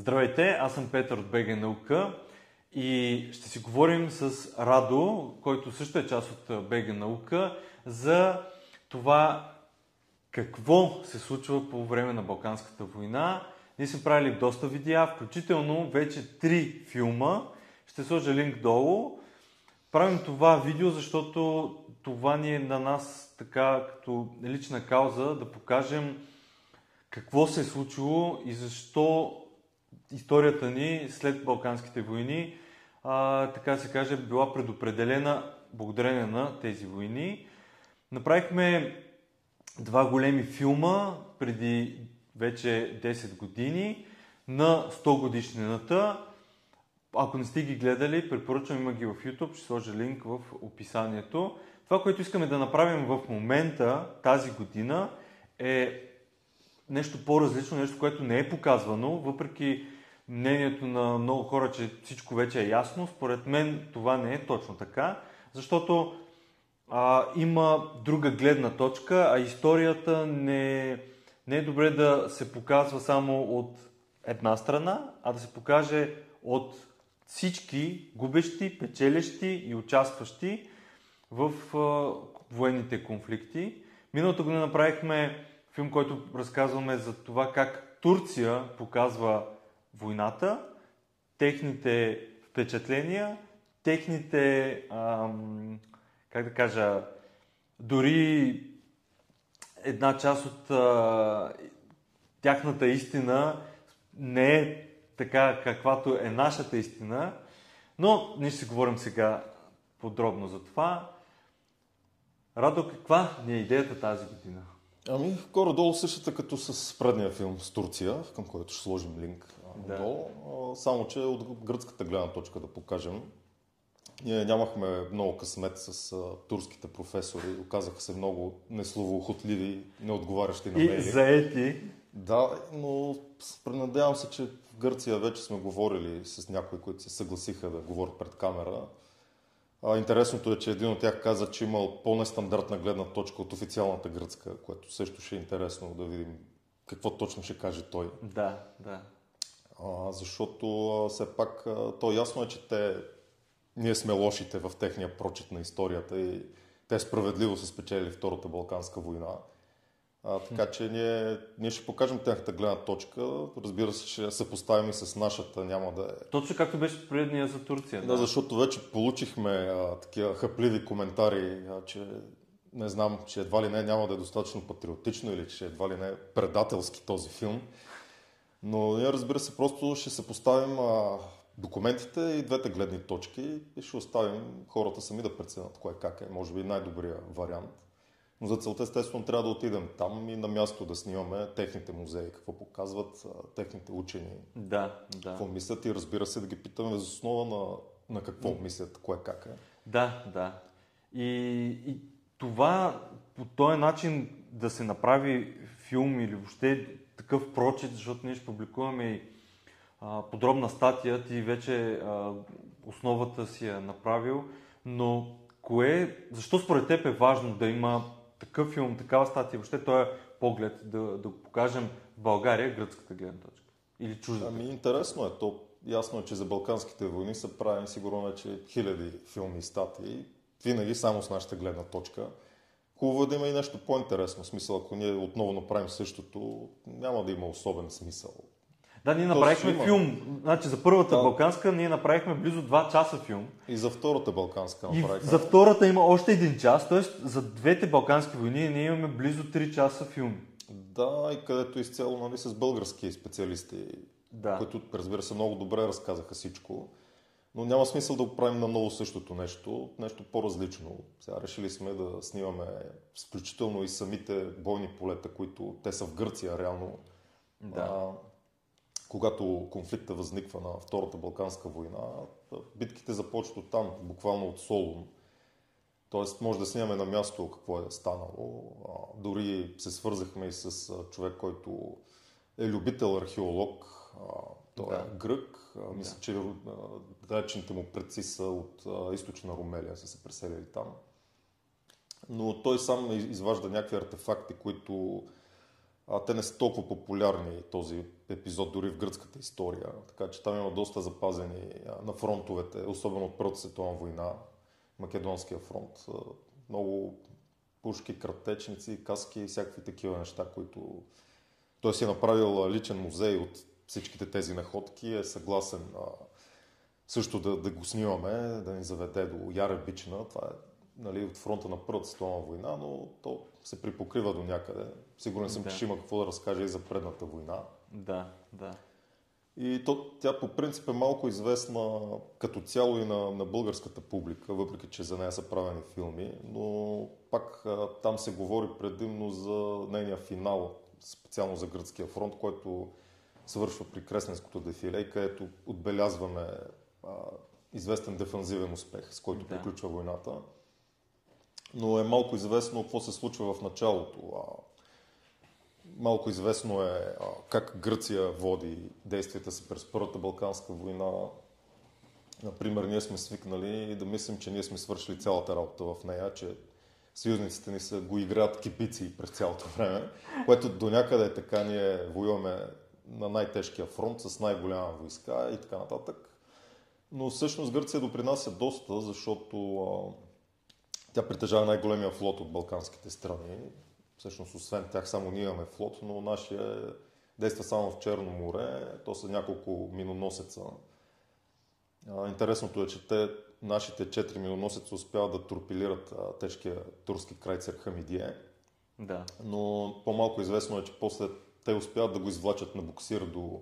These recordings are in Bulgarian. Здравейте, аз съм Петър от БГ Наука и ще си говорим с Радо, който също е част от БГ Наука, за това какво се случва по време на Балканската война. Ние сме правили доста видеа, включително вече 3 филма. Ще сложа линк долу. Правим това видео, защото това ни е на нас така като лична кауза да покажем какво се е случило и защо историята ни след Балканските войни, така се каже, била предопределена благодарение на тези войни. Направихме 2 големи филма преди вече 10 години на 100 годишнината. Ако не сте ги гледали, препоръчвам, има ги в YouTube, ще сложа линк в описанието. Това, което искаме да направим в момента, тази година, е нещо по-различно, нещо, което не е показвано, въпреки мнението на много хора, че всичко вече е ясно. Според мен това не е точно така, защото има друга гледна точка, а историята не е добре да се показва само от една страна, а да се покаже от всички губещи, печелещи и участващи в военните конфликти. Миналото го направихме филм, който разказваме за това как Турция показва войната, техните впечатления, техните, дори една част от тяхната истина не е така, каквато е нашата истина, но ние ще си говорим сега подробно за това. Радо, каква ни е идеята тази година? Ами, горе-долу същата като с предния филм с Турция, към който ще сложим линк долу. Само, че от гръцката гледна точка да покажем. Ние нямахме много късмет с турските професори. Оказаха се много несловоохотливи, неотговарящи на мейли. И заети. Да, но надявам се, че в Гърция вече сме говорили с някои, които се съгласиха да говорят пред камера. Интересното е, че един от тях каза, че имал по-нестандартна гледна точка от официалната гръцка, което също ще е интересно да видим какво точно ще каже той. Да. Защото все пак то ясно е, че ние сме лошите в техния прочит на историята и те справедливо са спечели Втората Балканска война. Така че ние ще покажем тяхната гледна точка. Разбира се, ще съпоставим и с нашата, няма да е... Точно както беше предния за Турция. Да, защото вече получихме такива хъпливи коментари, че не знам, че едва ли не няма да е достатъчно патриотично или че едва ли не е предателски този филм. Но ние, разбира се, просто ще съпоставим документите и двете гледни точки и ще оставим хората сами да преценят кое как е. Може би най-добрият вариант. Но за целта, естествено, трябва да отидем там и на място да снимаме техните музеи, какво показват техните учени, какво мислят и, разбира се, да ги питаме въз основа на какво мислят, кое как е. Да. И това по този начин да се направи филм или въобще такъв прочит, защото ние ще публикуваме и подробна статия, ти вече основата си е направил, но защо според теб е важно да има такъв филм, такава статия, въобще този поглед да го покажем в България, гръцката гледна точка или чуждата? Ами интересно е то. Ясно е, че за Балканските войни са правени сигурно вече хиляди филми и статии, винаги само с нашата гледна точка. Хубаво е да има и нещо по-интересно. В смисъл, ако ние отново направим същото, няма да има особен смисъл. Да, ние направихме филм. Значи за Първата Балканска ние направихме близо 2 часа филм. И за Втората Балканска направихме. И за Втората има още 1 час, т.е. за двете Балкански войни ние имаме близо 3 часа филм. Да, и където изцяло с български специалисти, които, разбира се, много добре разказаха всичко. Но няма смисъл да го правим на ново същото нещо по-различно. Сега решили сме да снимаме включително и самите бойни полета, които те са в Гърция реално. Когато конфликта възниква на Втората Балканска война, битките започват от там, буквално от Солун. Тоест може да снимаме на място какво е станало. Дори се свързахме и с човек, който е любител археолог. Той е грък. Мисля, че далечните му предци са от Източна Румелия, са се преселили там. Но той сам изважда някакви артефакти, които те не са толкова популярни, този епизод дори в гръцката история, така че там има доста запазени на фронтовете, особено от Първата световна война, Македонския фронт. Много пушки, картечници, каски и всякакви такива неща, които... Той си е направил личен музей от всичките тези находки, е съгласен също да го снимаме, да ни заведе до Яребичина. Това е, нали, от фронта на Първата световна война, но то се припокрива до някъде. Сигурен съм, че ще има какво да разкаже и за предната война. Да, да. И то, тя по принцип е малко известна като цяло и на българската публика, въпреки че за нея са правени филми, но пак там се говори предимно за нейния финал, специално за Гръцкия фронт, който свършва при Кресненското дефиле, където отбелязваме известен дефанзивен успех, с който приключва войната. Но е малко известно какво се случва в началото. Малко известно е как Гърция води действията си през Първата Балканска война. Например, ние сме свикнали да мислим, че ние сме свършили цялата работа в нея, че съюзниците ни го играят кипици през цялото време, което до някъде е така. Ние воюваме на най-тежкия фронт с най-голяма войска и така нататък. Но всъщност Гърция допринася доста, защото тя притежава най-големия флот от балканските страни. Всъщност, освен тях, само ние имаме флот, но нашия действа само в Черно море. То са няколко миноносеца. Интересното е, че нашите 4 миноносеца успяват да торпилират тежкия турски крайцер Хамидия. Да. Но по-малко известно е, че после те успяват да го извлачат на буксир до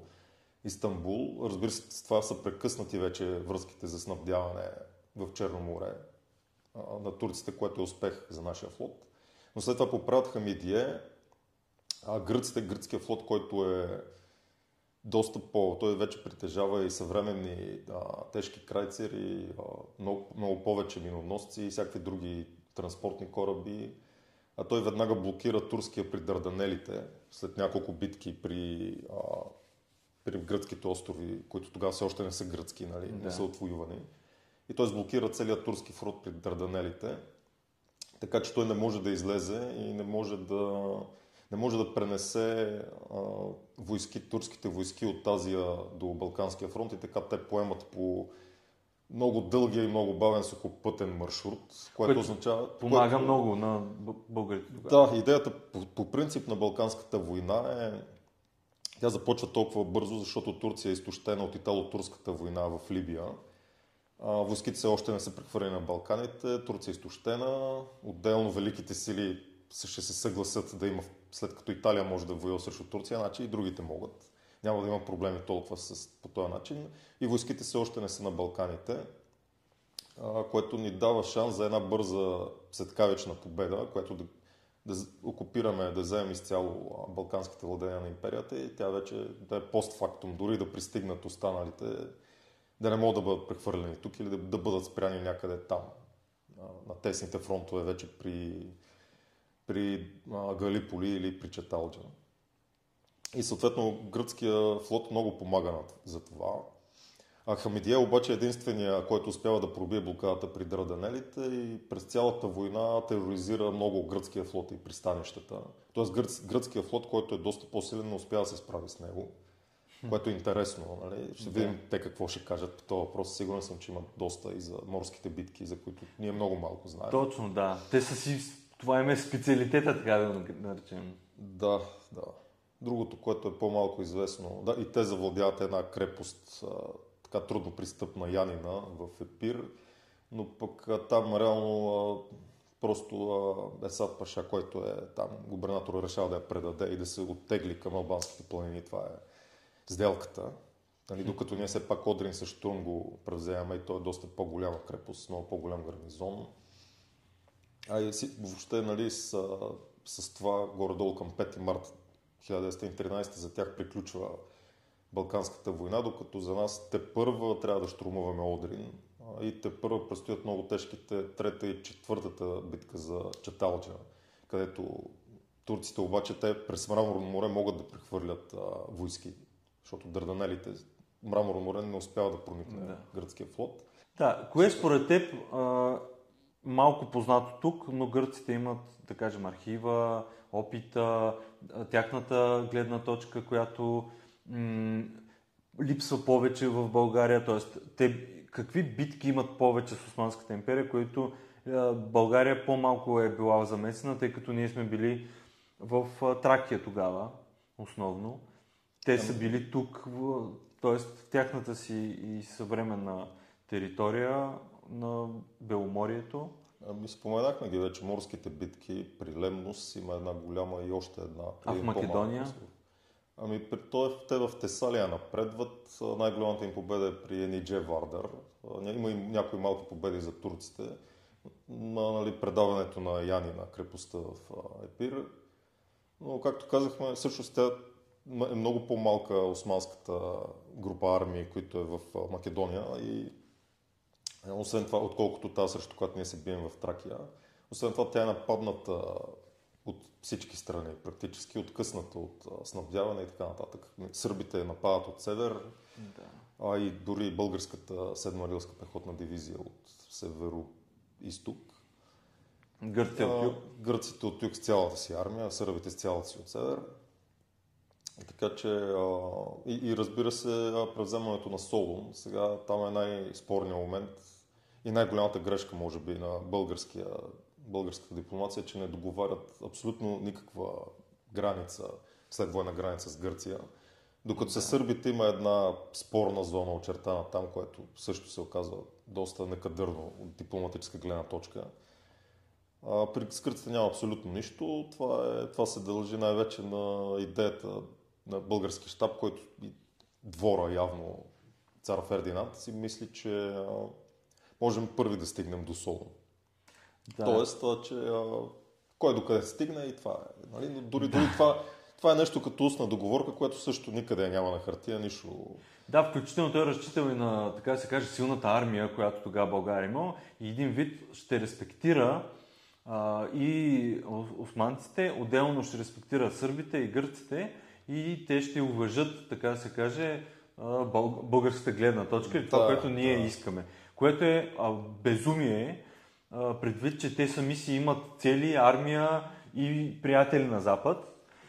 Истанбул. Разбира се, с това са прекъснати вече връзките за снабдяване в Черно море на турците, което е успех за нашия флот. Но след това поправят Хамидие, а гръцкият флот, който е доста той вече притежава и съвременни тежки крайцери, много, много повече миноносци и всякакви други транспортни кораби. А той веднага блокира Турция при Дарданелите, след няколко битки при гръцките острови, които тогава все още не са гръцки, нали? Не са отвоювани. И той сблокира целият турски флот при Дарданелите, така че той не може да излезе и не може да пренесе турските войски от Азия до Балканския фронт, и така те поемат по много дългия и много бавен сухопътен маршрут, което означава... Помага много на българите. Да, идеята по принцип на Балканската война е... Тя започва толкова бързо, защото Турция е изтощена от Итало-Турската война в Либия. Войските се още не са прехвърлени на Балканите, Турция е изтощена, отделно великите сили ще се съгласят да има, след като Италия може да воюва срещу Турция, значи и другите могат. Няма да има проблеми толкова по този начин. И войските се още не са на Балканите, което ни дава шанс за една бърза светкавична победа, която да окупираме, да вземем изцяло балканските владения на империята и тя вече да е постфактум, дори да пристигнат останалите, да не могат да бъдат прехвърлени тук или да бъдат спряни някъде там. На тесните фронтове вече при Галиполи или при Четалджина. И съответно гръцкия флот много помага за това. Хамидия обаче е единствения, който успява да пробие блокадата при Дарданелите и през цялата война тероризира много гръцкия флот и пристанищата. Тоест гръцкия флот, който е доста по-силен, не успява да се справи с него. Което е интересно, нали? Ще видим те какво ще кажат по този въпрос. Сигурен съм, че имат доста и за морските битки, за които ние много малко знаем. Точно, да. Те са си... Това им е специалитета, така да наречем. Да, да. Другото, което е по-малко известно, да, и те завладяват една крепост, така трудно пристъпна Янина в Епир, но пък там реално просто Есад Паша, който е там, губернатор решава да я предаде и да се оттегли към албанските планини. Това е сделката. Нали, докато ние все пак Одрин с Штурм го превземаме и той е доста по-голяма крепост, много по-голям гарнизон. А и въобще, нали, с това горе-долу към 5 март 1913 за тях приключва Балканската война, докато за нас тепърва трябва да щурмуваме Одрин и тепърва предстоят много тежките трета и четвъртата битка за Четалджина, където турците обаче те през Мраморно море могат да прехвърлят войски, защото Дарданелите, Мраморно море не успява да проникне гръцкия флот. Да, кое според теб малко познато тук, но гърците имат, да кажем, архива, опита, тяхната гледна точка, която липсва повече в България, т.е. какви битки имат повече с Османската империя, които България по-малко е била замесена, тъй като ние сме били в Тракия тогава, основно. Те са били тук, т.е. в тяхната си и съвременна територия на Беломорието. Споменахме ги вече, морските битки при Лемнос, има една голяма и още една. А в Македония? Те в Тесалия напредват, най-голямата им победа е при Енидже Вардар. Има и някои малки победи за турците. Предаването на Янина, крепостта в Епир. Но, както казахме, всъщност тя е много по-малка османската група армии, които е в Македония. И освен това, отколкото тази, срещу която ние се бием в Тракия, освен това тя е нападната от всички страни, практически откъсната от снабдяване и така нататък. Сърбите нападат от север, да. А и дори българската 7-ма рилска пехотна дивизия от северо-изток. Гърците от юг с цялата си армия, сърбите с цялата си от север. Така че и разбира се, превземането на Солун, сега там е най-спорният момент и най-голямата грешка, може би, на българската дипломация, че не договарят абсолютно никаква граница, следвоенна граница с Гърция. Докато със сърбите има една спорна зона очертана там, което също се оказва доста некадърно от дипломатическа гледна точка. При скръците няма абсолютно нищо. Това се дължи най-вече на идеята на български щаб, който и двора явно, цар Фердинанд, си мисли, че можем първи да стигнем до Солун. Да. Тоест, че кой докъде стигне и това е. Нали? Но дори това е нещо като устна договорка, което също никъде няма на хартия, нищо. Да, включително той разчитал и на, така да се каже, силната армия, която тогава България имала, и един вид ще респектира и османците, отделно ще респектира сърбите и гърците, и те ще уважат, така да се каже, българската гледна точка, това, което ние искаме. Което е безумие, предвид, че те сами си имат цели, армия и приятели на Запад.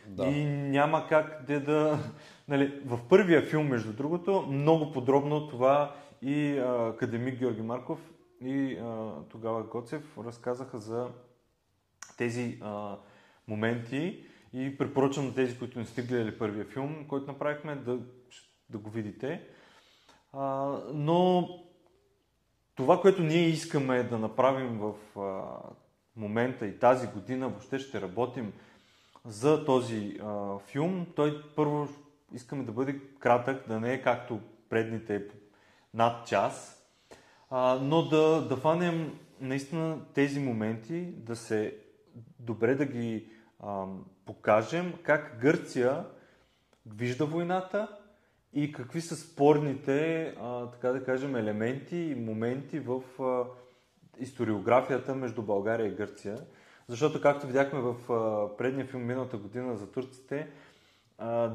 Да. И няма как да... Нали, в първия филм, между другото, много подробно това и академик Георги Марков и тогава Гоцев разказаха за тези моменти и препоръчвам на тези, които не сте гледали първия филм, който направихме, да го видите. Но това, което ние искаме да направим в момента и тази година, въобще ще работим за този филм. Той първо искаме да бъде кратък, да не е както предните над час, но да фанем наистина тези моменти, да се добре да ги покажем, как Гърция вижда войната и какви са спорните, така да кажем, елементи и моменти в историографията между България и Гърция. Защото, както видяхме в предния филм миналата година за турците,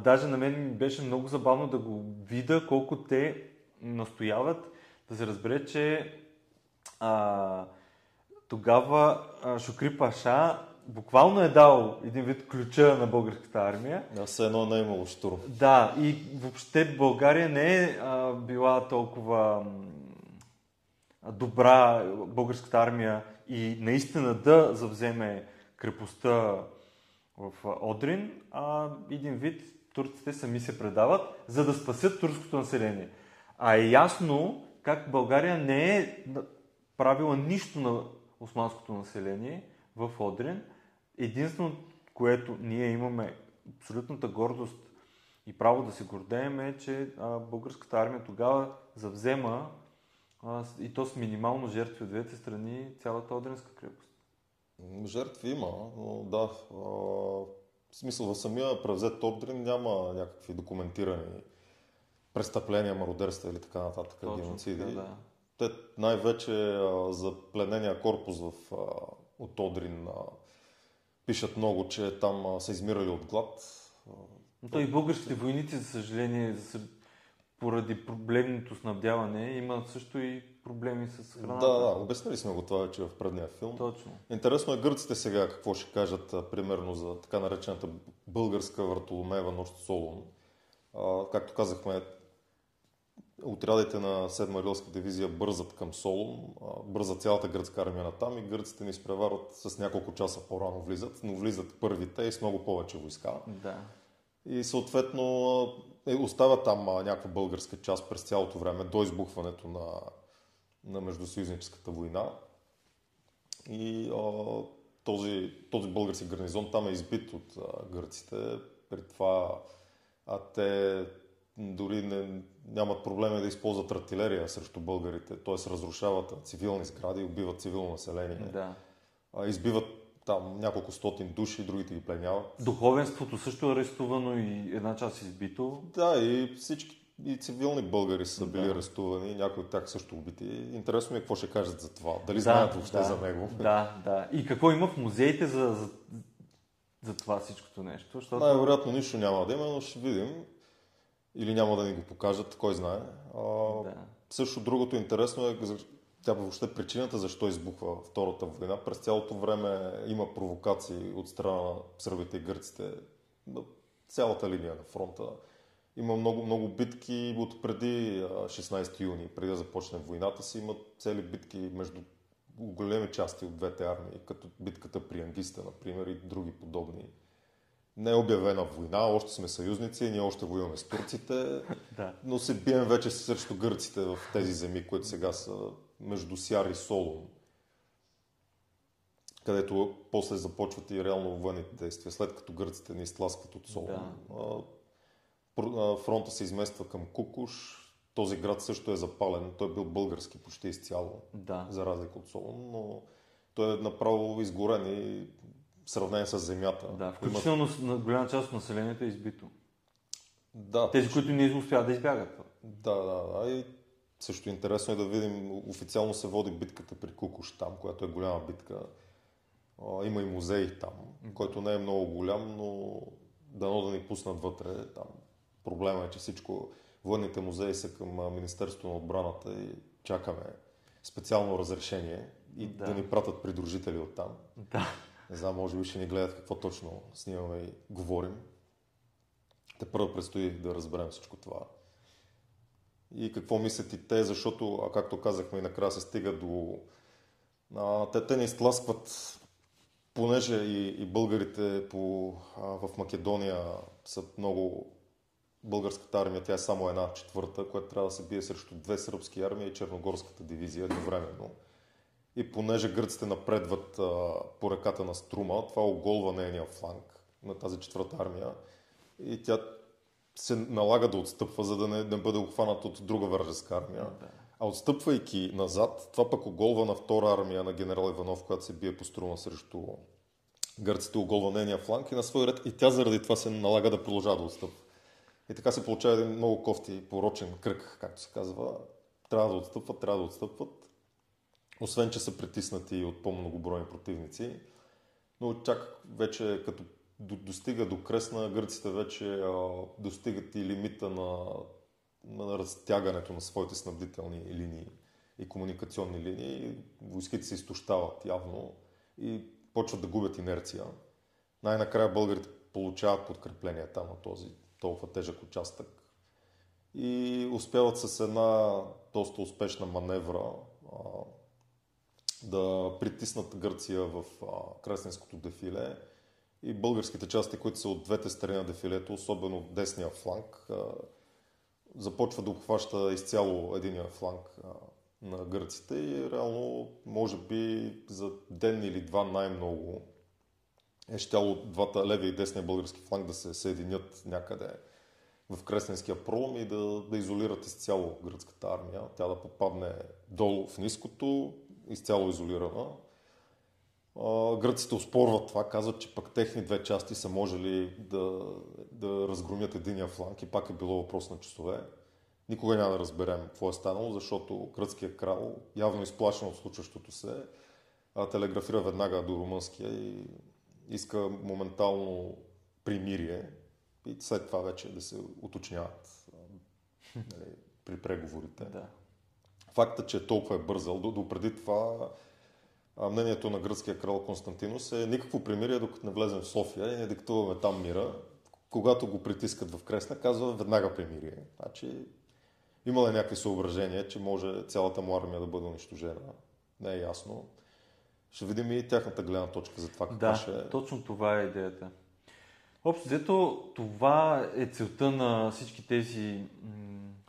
даже на мен беше много забавно да го видя колко те настояват да се разбере, че тогава Шукри Паша буквално е дал един вид ключа на българската армия. Все едно не е имало штурм. Да, и въобще България не е била толкова добра, българската армия, и наистина да завземе крепостта в Одрин, а един вид турците сами се предават, за да спасят турското население. А е ясно как България не е правила нищо на османското население в Одрин. Единственото, което ние имаме абсолютната гордост и право да се гордеем, е, че българската армия тогава завзема, и то с минимално жертви от двете страни, цялата Одринска крепост. Жертви има, но да. В смисъл, в самия превзет Одрин няма някакви документирани престъпления, мародерства или така нататък, геноциди. Да. Те най-вече за пленения корпус от Одрин пишат много, че там са измирали от глад. То и българските войници, за съжаление, поради проблемното снабдяване, имат също и проблеми с храната. Да, обяснили сме го това вече в предния филм. Точно. Интересно е гърците сега какво ще кажат, примерно за така наречената българска вратоломева нощ Солун. Както казахме, отрядите на 7-ма рилска дивизия бързат към Солун, бързат цялата гръцка армия на там и гърците ни изпреварват с няколко часа по-рано влизат, но влизат първите и с много повече войска. Да. И съответно остава там някаква българска част през цялото време до избухването на Междусъюзническата война. И този български гарнизон там е избит от гърците. При това те дори нямат проблеми да използват артилерия срещу българите, т.е. разрушават цивилни сгради, убиват цивилно население. Да. Избиват там няколко стотин души, другите ги пленяват. Духовенството също е арестувано и една част избито. Да, и всички и цивилни българи са били арестувани, някои от тях също убити. Интересно ми е какво ще кажат за това. Дали знаят въобще за него. Да. И какво има в музеите за това всичкото нещо? Защото... Най-вероятно нищо няма да има, но ще видим. Или няма да ни го покажат, кой знае. Също другото интересно е тя въобще причината защо избухва Втората война. През цялото време има провокации от страна на сърбите и гърците на цялата линия на фронта. Има много битки от преди 16 юни, преди да започне войната си. Има цели битки между големи части от двете армии, като битката при Ангиста, например, и други подобни. Не е обявена война, още сме съюзници, ние още воюваме с турците, но се бием вече срещу гърците в тези земи, които сега са между Сяр и Солун, където после започват и реално военните действия, след като гърците ни изтласкват от Солун. Да. Фронта се измества към Кукуш, този град също е запален, той е бил български почти изцяло, за разлика от Солун, но той е направо изгорен и сравнение с земята. Да, включително голяма част от населението е избито. Да, тези, които не успяват да избягат. Да. И също интересно е да видим, официално се води битката при Кукуш там, която е голяма битка. Има и музей там, който не е много голям, но дано да ни пуснат вътре. Там проблема е, че всичко военните музеи са към Министерството на отбраната и чакаме специално разрешение и да ни пратят придружители оттам. Да. Не знам, може би ще ни гледат какво точно снимаме и говорим. Тепърва предстои да разберем всичко това. И какво мислят и те, защото, както казахме, и накрая се стига до... Те ни изтласкват, понеже и българите в Македония са много... Българската армия, тя е само 1/4, която трябва да се бие срещу 2 сръбски армии и Черногорската дивизия едновременно. И понеже гърците напредват по реката на Струма, това оголва нейния фланг на тази 4-та армия и тя се налага да отстъпва, за да не бъде обхваната от друга вражеска армия. Да. А отстъпвайки назад, това пък оголва на 2-ра армия на генерал Иванов, която се бие по Струма срещу гърците, оголва нейния фланг и на свой ред и тя заради това се налага да продължава да отстъпва. И така се получава един много кофти порочен кръг, както се казва. Трябва да отстъпват. Освен, че са притиснати от по-многобройни противници, но чак вече като достига до Кресна, гърците вече достигат и лимита на разтягането на своите снабдителни линии и комуникационни линии. Войските се изтощават явно и почват да губят инерция. Най-накрая българите получават подкрепление там на този толкова тежък участък и успяват с една доста успешна маневра да притиснат Гърция в Кресненското дефиле и българските части, които са от двете страни на дефилето, особено десния фланг, започва да обхваща изцяло единия фланг на гърците и реално може би за ден или два най-много е щяло двата левия и десния български фланг да се съединят някъде в Кресненския пролом и да изолират изцяло гръцката армия. Тя да попадне долу в ниското, изцяло изолирана. Гръците оспорват това, казват, че пък техни две части са можели да разгромят единия фланг и пак е било въпрос на часове. Никога няма да разберем какво е станало, защото гръцкият крал, явно изплашен от случващото се, телеграфира веднага до румънския и иска моментално примирие и след това вече да се уточняват при преговорите. Да. Факта, че толкова е бързал, допреди това мнението на гръцкия крал Константинос е никакво примирие, докато не влезем в София и не диктуваме там мира, когато го притискат в кресла, казва веднага примирие. Значи имало някакви съображения, че може цялата му армия да бъде унищожена. Не е ясно. Ще видим и тяхната гледна точка за това каква ще е. Да, точно това е идеята. Общо взето, това е целта на всички тези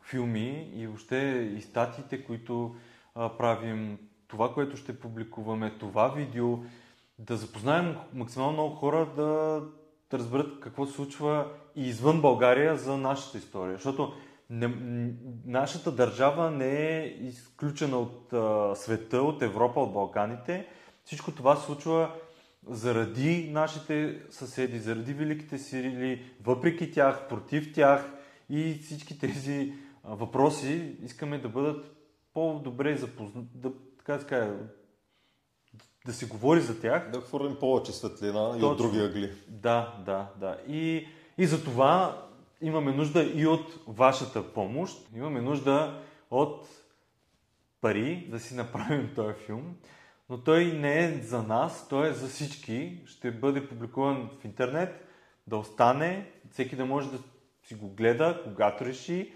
филми и въобще и статиите, които правим, това, което ще публикуваме, това видео, да запознаем максимално много хора да разберат какво се случва и извън България за нашата история. Защото нашата държава не е изключена от света, от Европа, от Балканите. Всичко това се случва заради нашите съседи, заради великите сили, въпреки тях, против тях и всички тези въпроси искаме да бъдат по-добре запознати, да се говори за тях. Да хвърлим повече светлина и от други ъгли. Да. И за това имаме нужда и от вашата помощ. Имаме нужда от пари да си направим този филм. Но той не е за нас, той е за всички. Ще бъде публикуван в интернет, да остане, всеки да може да си го гледа, когато реши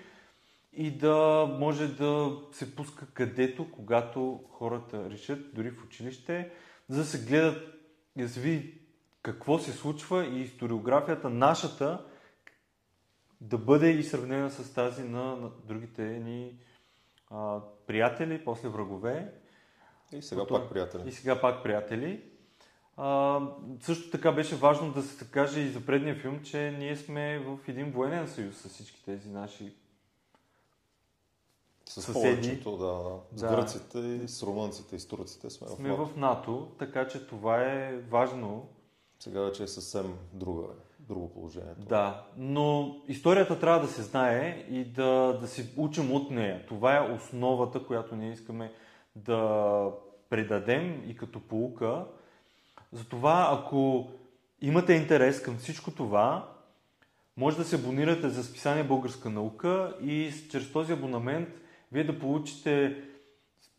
и да може да се пуска където, когато хората решат, дори в училище, за да се гледат и да се види какво се случва и историографията нашата да бъде и сравнена с тази на другите ни приятели, после врагове. И сега пак приятели. Също така беше важно да се каже и за предния филм, че ние сме в един военен съюз с всички тези наши съседи. С гърците, и с румънците, и с турците сме в НАТО. Така че това е важно. Сега вече е съвсем друго положение. Но историята трябва да се знае и да се учим от нея. Това е основата, която ние искаме да предадем и като поука. Затова, ако имате интерес към всичко това, може да се абонирате за списание Българска наука и чрез този абонамент вие да получите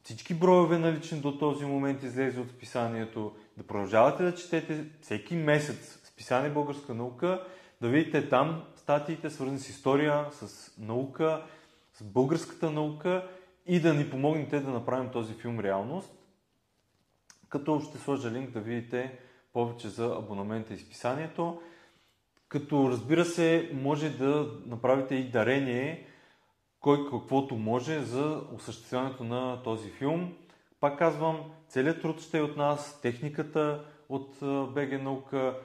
всички броеве налични до този момент излезе от списанието, да продължавате да четете всеки месец списание Българска наука, да видите там статиите свързани с история, с наука, с българската наука и да ни помогнете да направим този филм реалност. Като ще сложа линк да видите повече за абонамента и списанието. Като разбира се, може да направите и дарение, кой каквото може за осъществяването на този филм. Пак казвам, целият труд ще е от нас, техниката от БГ Наука.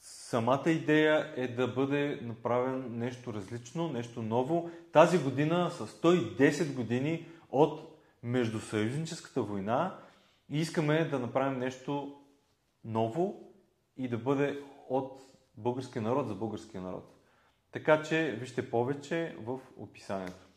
Самата идея е да бъде направен нещо различно, нещо ново. Тази година са 110 години от Междусъюзническата война и искаме да направим нещо ново и да бъде от българския народ за българския народ. Така че вижте повече в описанието.